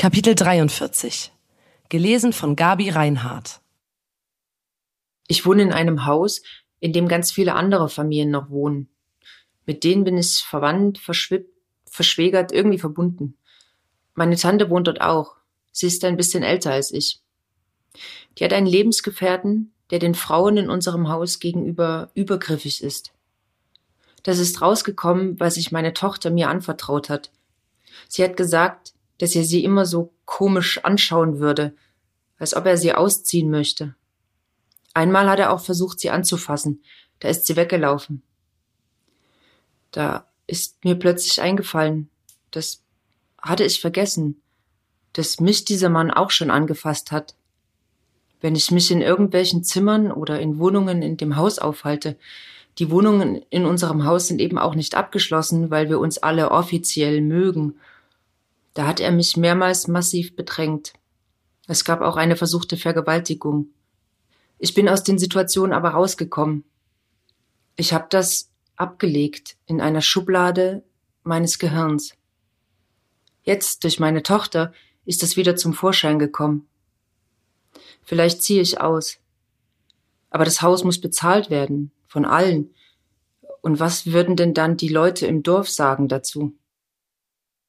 Kapitel 43. Gelesen von Gabi Reinhardt. Ich wohne in einem Haus, in dem ganz viele andere Familien noch wohnen. Mit denen bin ich verwandt, verschwägert, irgendwie verbunden. Meine Tante wohnt dort auch. Sie ist ein bisschen älter als ich. Die hat einen Lebensgefährten, der den Frauen in unserem Haus gegenüber übergriffig ist. Das ist rausgekommen, weil sich meine Tochter mir anvertraut hat. Sie hat gesagt, dass er sie immer so komisch anschauen würde, als ob er sie ausziehen möchte. Einmal hat er auch versucht, sie anzufassen. Da ist sie weggelaufen. Da ist mir plötzlich eingefallen, das hatte ich vergessen, dass mich dieser Mann auch schon angefasst hat. Wenn ich mich in irgendwelchen Zimmern oder in Wohnungen in dem Haus aufhalte, die Wohnungen in unserem Haus sind eben auch nicht abgeschlossen, weil wir uns alle offiziell mögen. Da hat er mich mehrmals massiv bedrängt. Es gab auch eine versuchte Vergewaltigung. Ich bin aus den Situationen aber rausgekommen. Ich habe das abgelegt in einer Schublade meines Gehirns. Jetzt, durch meine Tochter, ist das wieder zum Vorschein gekommen. Vielleicht ziehe ich aus. Aber das Haus muss bezahlt werden, von allen. Und was würden denn dann die Leute im Dorf sagen dazu?